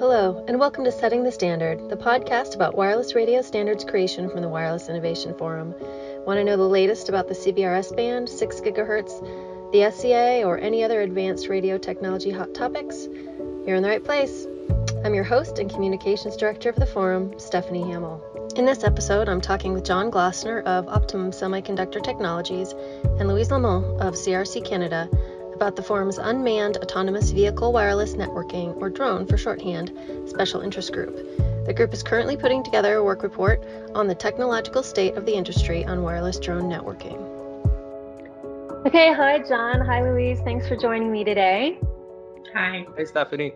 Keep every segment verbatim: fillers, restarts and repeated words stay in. Hello, and welcome to Setting the Standard, the podcast about wireless radio standards creation from the Wireless Innovation Forum. Want to know the latest about the C B R S band, six gigahertz, the S C A, or any other advanced radio technology hot topics? You're in the right place. I'm your host and communications director of the forum, Stephanie Hamill. In this episode, I'm talking with John Glossner of Optimum Semiconductor Technologies and Louise Lamont of C R C Canada about the forum's Unmanned Autonomous Vehicle Wireless Networking, or drone for shorthand, special interest group. The group is currently putting together a work report on the technological state of the industry on wireless drone networking. Okay, hi John, hi Louise, thanks for joining me today. Hi. Hey Stephanie.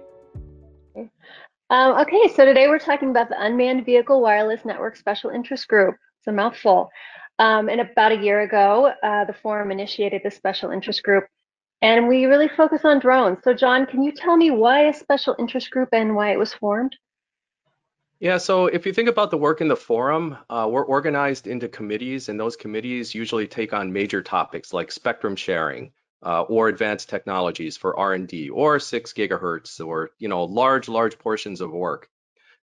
Okay. Um, okay, so today we're talking about the Unmanned Vehicle Wireless Network Special Interest Group. It's a mouthful. Um, and about a year ago, uh, the forum initiated this special interest group, and we really focus on drones. So John, can you tell me why a special interest group and why it was formed? Yeah, so if you think about the work in the forum, uh, we're organized into committees, and those committees usually take on major topics like spectrum sharing, Uh, or advanced technologies for R and D, or six gigahertz, or you know, large, large portions of work.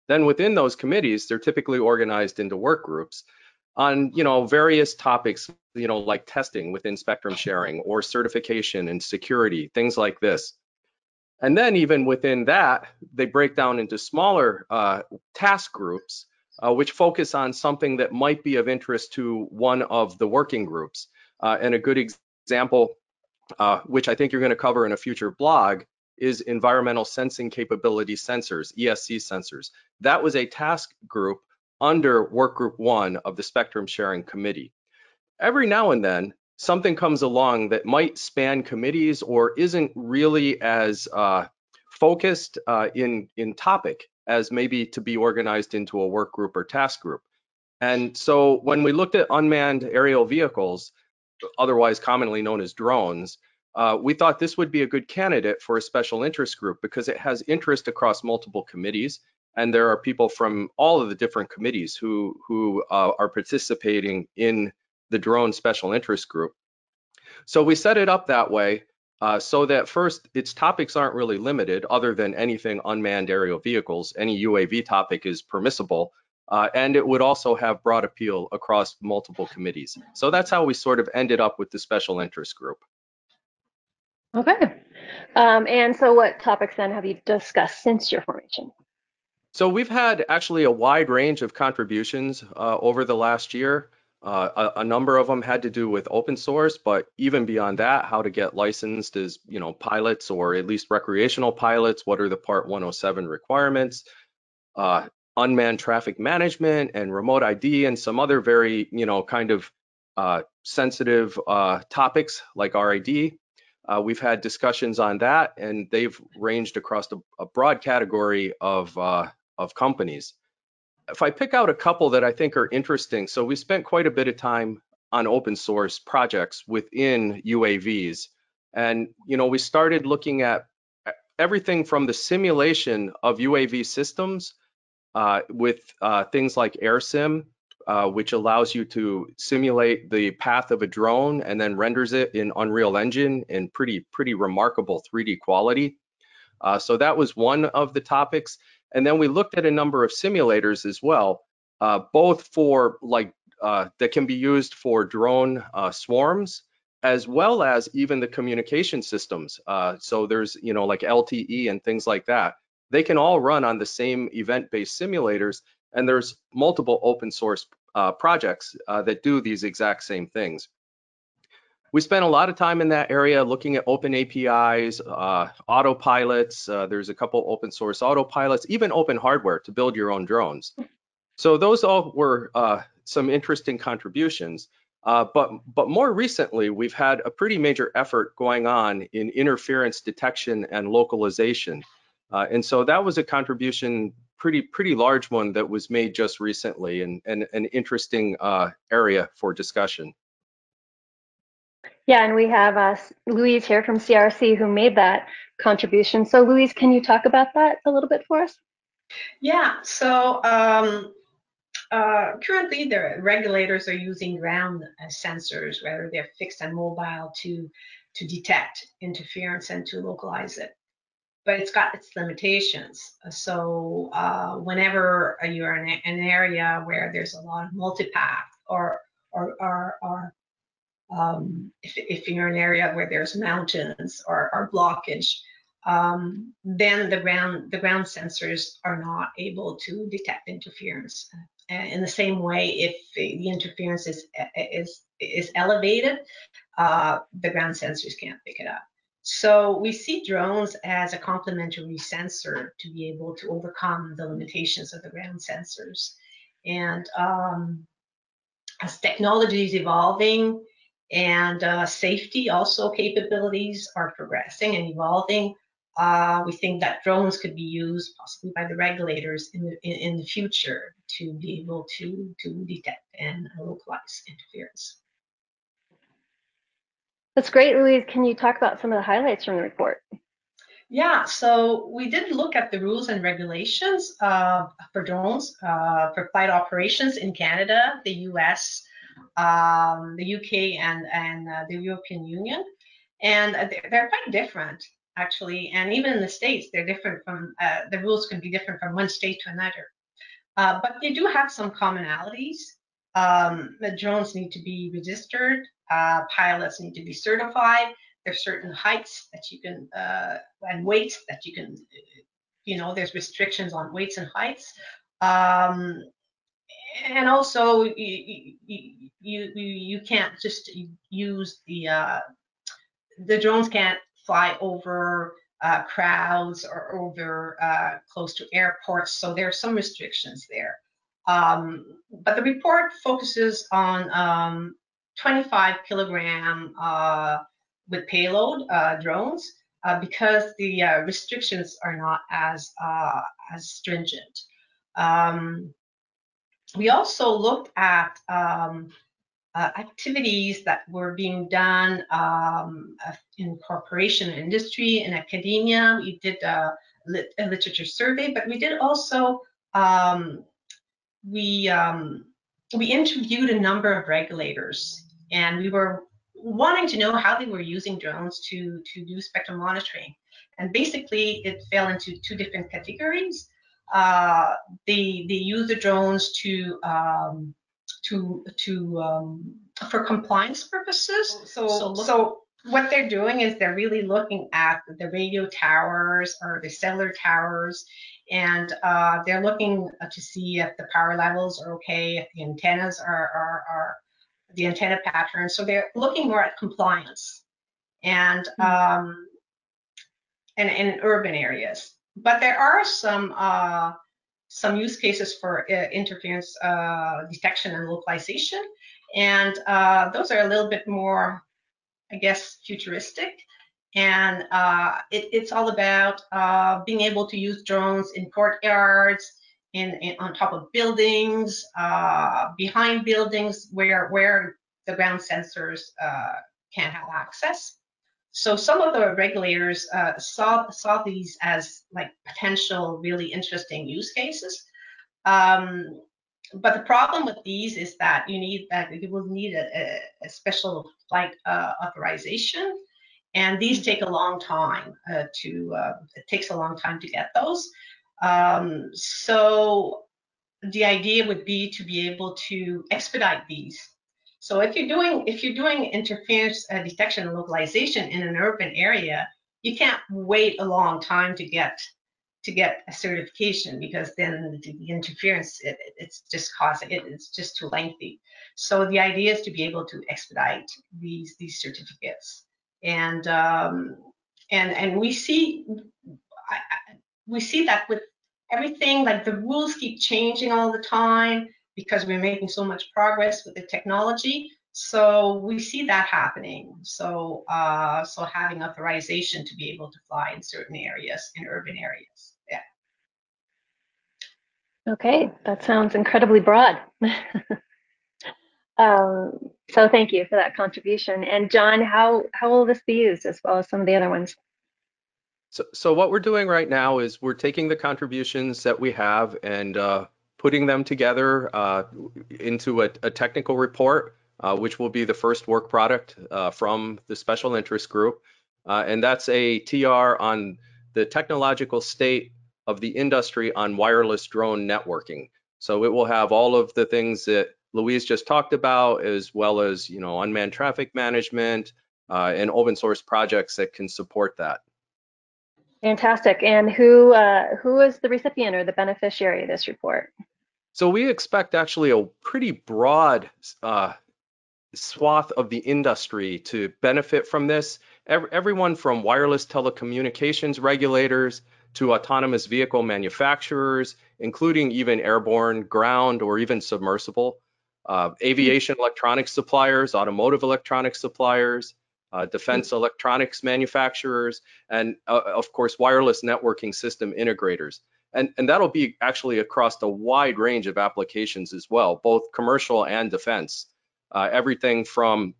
Then within those committees, they're typically organized into work groups on you know various topics, you know, like testing within spectrum sharing, or certification and security, things like this. And then even within that, they break down into smaller uh, task groups, uh, which focus on something that might be of interest to one of the working groups. Uh, and a good ex- example. Uh, which I think you're going to cover in a future blog, is environmental sensing capability sensors, E S C sensors. That was a task group under work group one of the spectrum sharing committee. Every now and then, something comes along that might span committees or isn't really as uh, focused uh, in, in topic as maybe to be organized into a work group or task group. And so when we looked at unmanned aerial vehicles, otherwise commonly known as drones, uh, we thought this would be a good candidate for a special interest group because it has interest across multiple committees, and there are people from all of the different committees who, who uh, are participating in the drone special interest group. So we set it up that way uh, so that first, its topics aren't really limited other than anything unmanned aerial vehicles. Any U A V topic is permissible. Uh, and it would also have broad appeal across multiple committees. So that's how we sort of ended up with the special interest group. Okay. Um, and so what topics then have you discussed since your formation? So we've had actually a wide range of contributions uh, over the last year. Uh, a, a number of them had to do with open source, but even beyond that, how to get licensed as you know pilots, or at least recreational pilots. What are the Part one oh seven requirements? Uh, unmanned traffic management and remote I D, and some other very, you know, kind of uh, sensitive uh, topics like R I D. Uh, we've had discussions on that, and they've ranged across a, a broad category of, uh, of companies. If I pick out a couple that I think are interesting, so we spent quite a bit of time on open source projects within U A Vs. And, you know, we started looking at everything from the simulation of U A V systems Uh, with uh, things like AirSim, uh, which allows you to simulate the path of a drone and then renders it in Unreal Engine in pretty, pretty remarkable three D quality. Uh, so that was one of the topics. And then we looked at a number of simulators as well, uh, both for like uh, that can be used for drone uh, swarms, as well as even the communication systems. Uh, so there's, you know, like L T E and things like that. They can all run on the same event-based simulators, and there's multiple open source uh, projects uh, that do these exact same things. We spent a lot of time in that area looking at open A P Is, uh, autopilots. Uh, there's a couple open source autopilots, even open hardware to build your own drones. So those all were uh, some interesting contributions. Uh, but, but more recently, we've had a pretty major effort going on in interference detection and localization. Uh, and so that was a contribution, pretty pretty large one that was made just recently, and, and an interesting uh, area for discussion. Yeah, and we have uh, Louise here from C R C who made that contribution. So Louise, can you talk about that a little bit for us? Yeah, so um, uh, currently the regulators are using ground uh, sensors, whether they're fixed and mobile, to, to detect interference and to localize it. but it's got its limitations. So uh, whenever you're in an area where there's a lot of multipath, or or or, or um, if, if you're in an area where there's mountains or, or blockage, um, then the ground the ground sensors are not able to detect interference. In the same way, if the interference is is is elevated, uh, the ground sensors can't pick it up. So we see drones as a complementary sensor to be able to overcome the limitations of the ground sensors. And um, as technology is evolving, and uh, safety also capabilities are progressing and evolving, uh, we think that drones could be used possibly by the regulators in the, in, in the future to be able to, to detect and localize interference. That's great, Louise. Can you talk about some of the highlights from the report? Yeah, so we did look at the rules and regulations uh, for drones, uh, for flight operations in Canada, the U S, um, the U K, and, and uh, the European Union. And they're, they're quite different, actually. And even in the States, they're different from, uh, the rules can be different from one state to another. Uh, but they do have some commonalities. Um, the drones need to be registered. Uh, pilots need to be certified. There's certain heights that you can uh, and weights that you can, you know, there's restrictions on weights and heights. Um, and also you you, you you can't just use the, uh, the drones can't fly over uh, crowds or over uh, close to airports. So there are some restrictions there. Um, but the report focuses on um, twenty-five kilogram uh, with payload uh, drones uh, because the uh, restrictions are not as uh, as stringent. Um, we also looked at um, uh, activities that were being done um, in corporation and industry and academia. We did a, lit a literature survey, but we did also um, we um, we interviewed a number of regulators, and we were wanting to know how they were using drones to, to do spectrum monitoring. And basically, it fell into two different categories. Uh, they, they use the drones to, um, to, to, um, for compliance purposes. So, so, so what they're doing is they're really looking at the radio towers or the cellular towers, and uh, they're looking to see if the power levels are okay, if the antennas are, are, are the antenna pattern. So they're looking more at compliance and, mm-hmm. um, and, and in urban areas. But there are some, uh, some use cases for uh, interference uh, detection and localization. And uh, those are a little bit more, I guess, futuristic. And uh, it, it's all about uh, being able to use drones in courtyards, in, in on top of buildings, uh, behind buildings where where the ground sensors uh, can't have access. So some of the regulators uh, saw saw these as like potential really interesting use cases. Um, But the problem with these is that you need that you will need a, a special flight uh, authorization, and these take a long time uh, to. Uh, it takes a long time to get those. Um, so the idea would be to be able to expedite these. So if you're doing if you're doing interference uh, detection and localization in an urban area, you can't wait a long time to get. to get a certification, because then the interference, it, it's just causing it, it's just too lengthy. So the idea is to be able to expedite these these certificates, and um, and and we see we see that with everything, like the rules keep changing all the time because we're making so much progress with the technology. So we see that happening. So uh, so having authorization to be able to fly in certain areas, in urban areas. Okay, that sounds incredibly broad. um, so thank you for that contribution. And John, how, how will this be used as well as some of the other ones? So, so what we're doing right now is we're taking the contributions that we have and uh, putting them together uh, into a, a technical report, uh, which will be the first work product uh, from the Special Interest Group. Uh, and that's a T R on the technological state of the industry on wireless drone networking. So it will have all of the things that Louise just talked about, as well as, you know, unmanned traffic management uh, and open source projects that can support that. Fantastic. And who uh, who is the recipient or the beneficiary of this report? So we expect actually a pretty broad uh, swath of the industry to benefit from this. Every, everyone from wireless telecommunications regulators to autonomous vehicle manufacturers, including even airborne, ground, or even submersible, uh, aviation electronics suppliers, automotive electronics suppliers, uh, defense electronics manufacturers, and uh, of course, wireless networking system integrators. And, and that'll be actually across a wide range of applications as well, both commercial and defense. Uh, everything from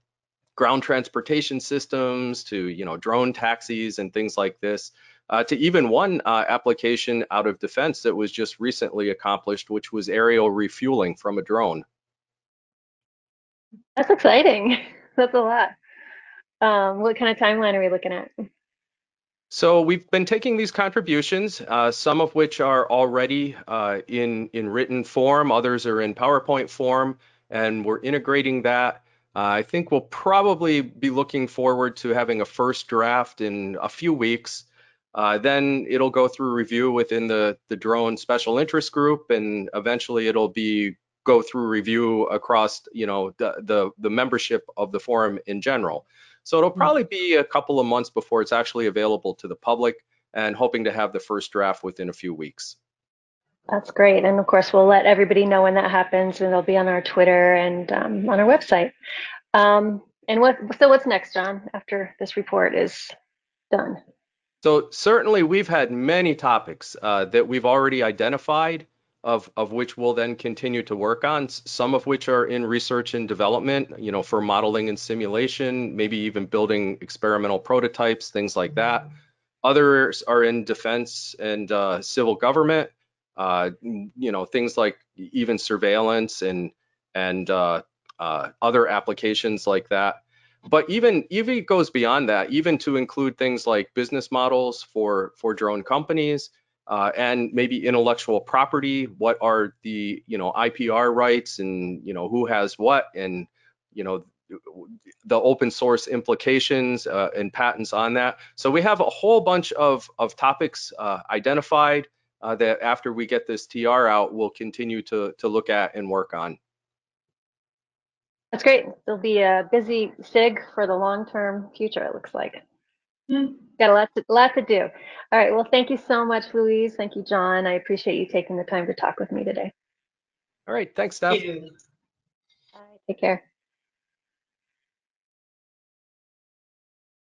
ground transportation systems to, you know, drone taxis and things like this, uh, to even one uh, application out of defense that was just recently accomplished, which was aerial refueling from a drone. That's exciting. That's a lot. Um, what kind of timeline are we looking at? So we've been taking these contributions, uh, some of which are already uh, in, in written form, others are in PowerPoint form, and we're integrating that. Uh, I think we'll probably be looking forward to having a first draft in a few weeks. Uh, then it'll go through review within the, the drone special interest group, and eventually it'll be go through review across, you know, the, the, the membership of the forum in general. So it'll probably be a couple of months before it's actually available to the public, and hoping to have the first draft within a few weeks. That's great. And of course, we'll let everybody know when that happens, and it'll be on our Twitter and um, on our website. Um, and what, so what's next, John, after this report is done? So certainly we've had many topics uh, that we've already identified, Of, of which we'll then continue to work on, some of which are in research and development, you know, for modeling and simulation, maybe even building experimental prototypes, things like that. Others are in defense and uh, civil government, uh, you know, things like even surveillance and and uh, uh, other applications like that. But even, even it goes beyond that, even to include things like business models for, for drone companies, Uh, and maybe intellectual property. What are the, you know, I P R rights, and, you know, who has what, and, you know, the open source implications uh, and patents on that. So we have a whole bunch of, of topics uh, identified uh, that after we get this T R out, we'll continue to, to look at and work on. That's great. It'll be a busy SIG for the long-term future, it looks like. Got a lot to, lot to do. All right. Well, thank you so much, Louise. Thank you, John. I appreciate you taking the time to talk with me today. All right. Thanks, Steph. Thank you. All right, take care.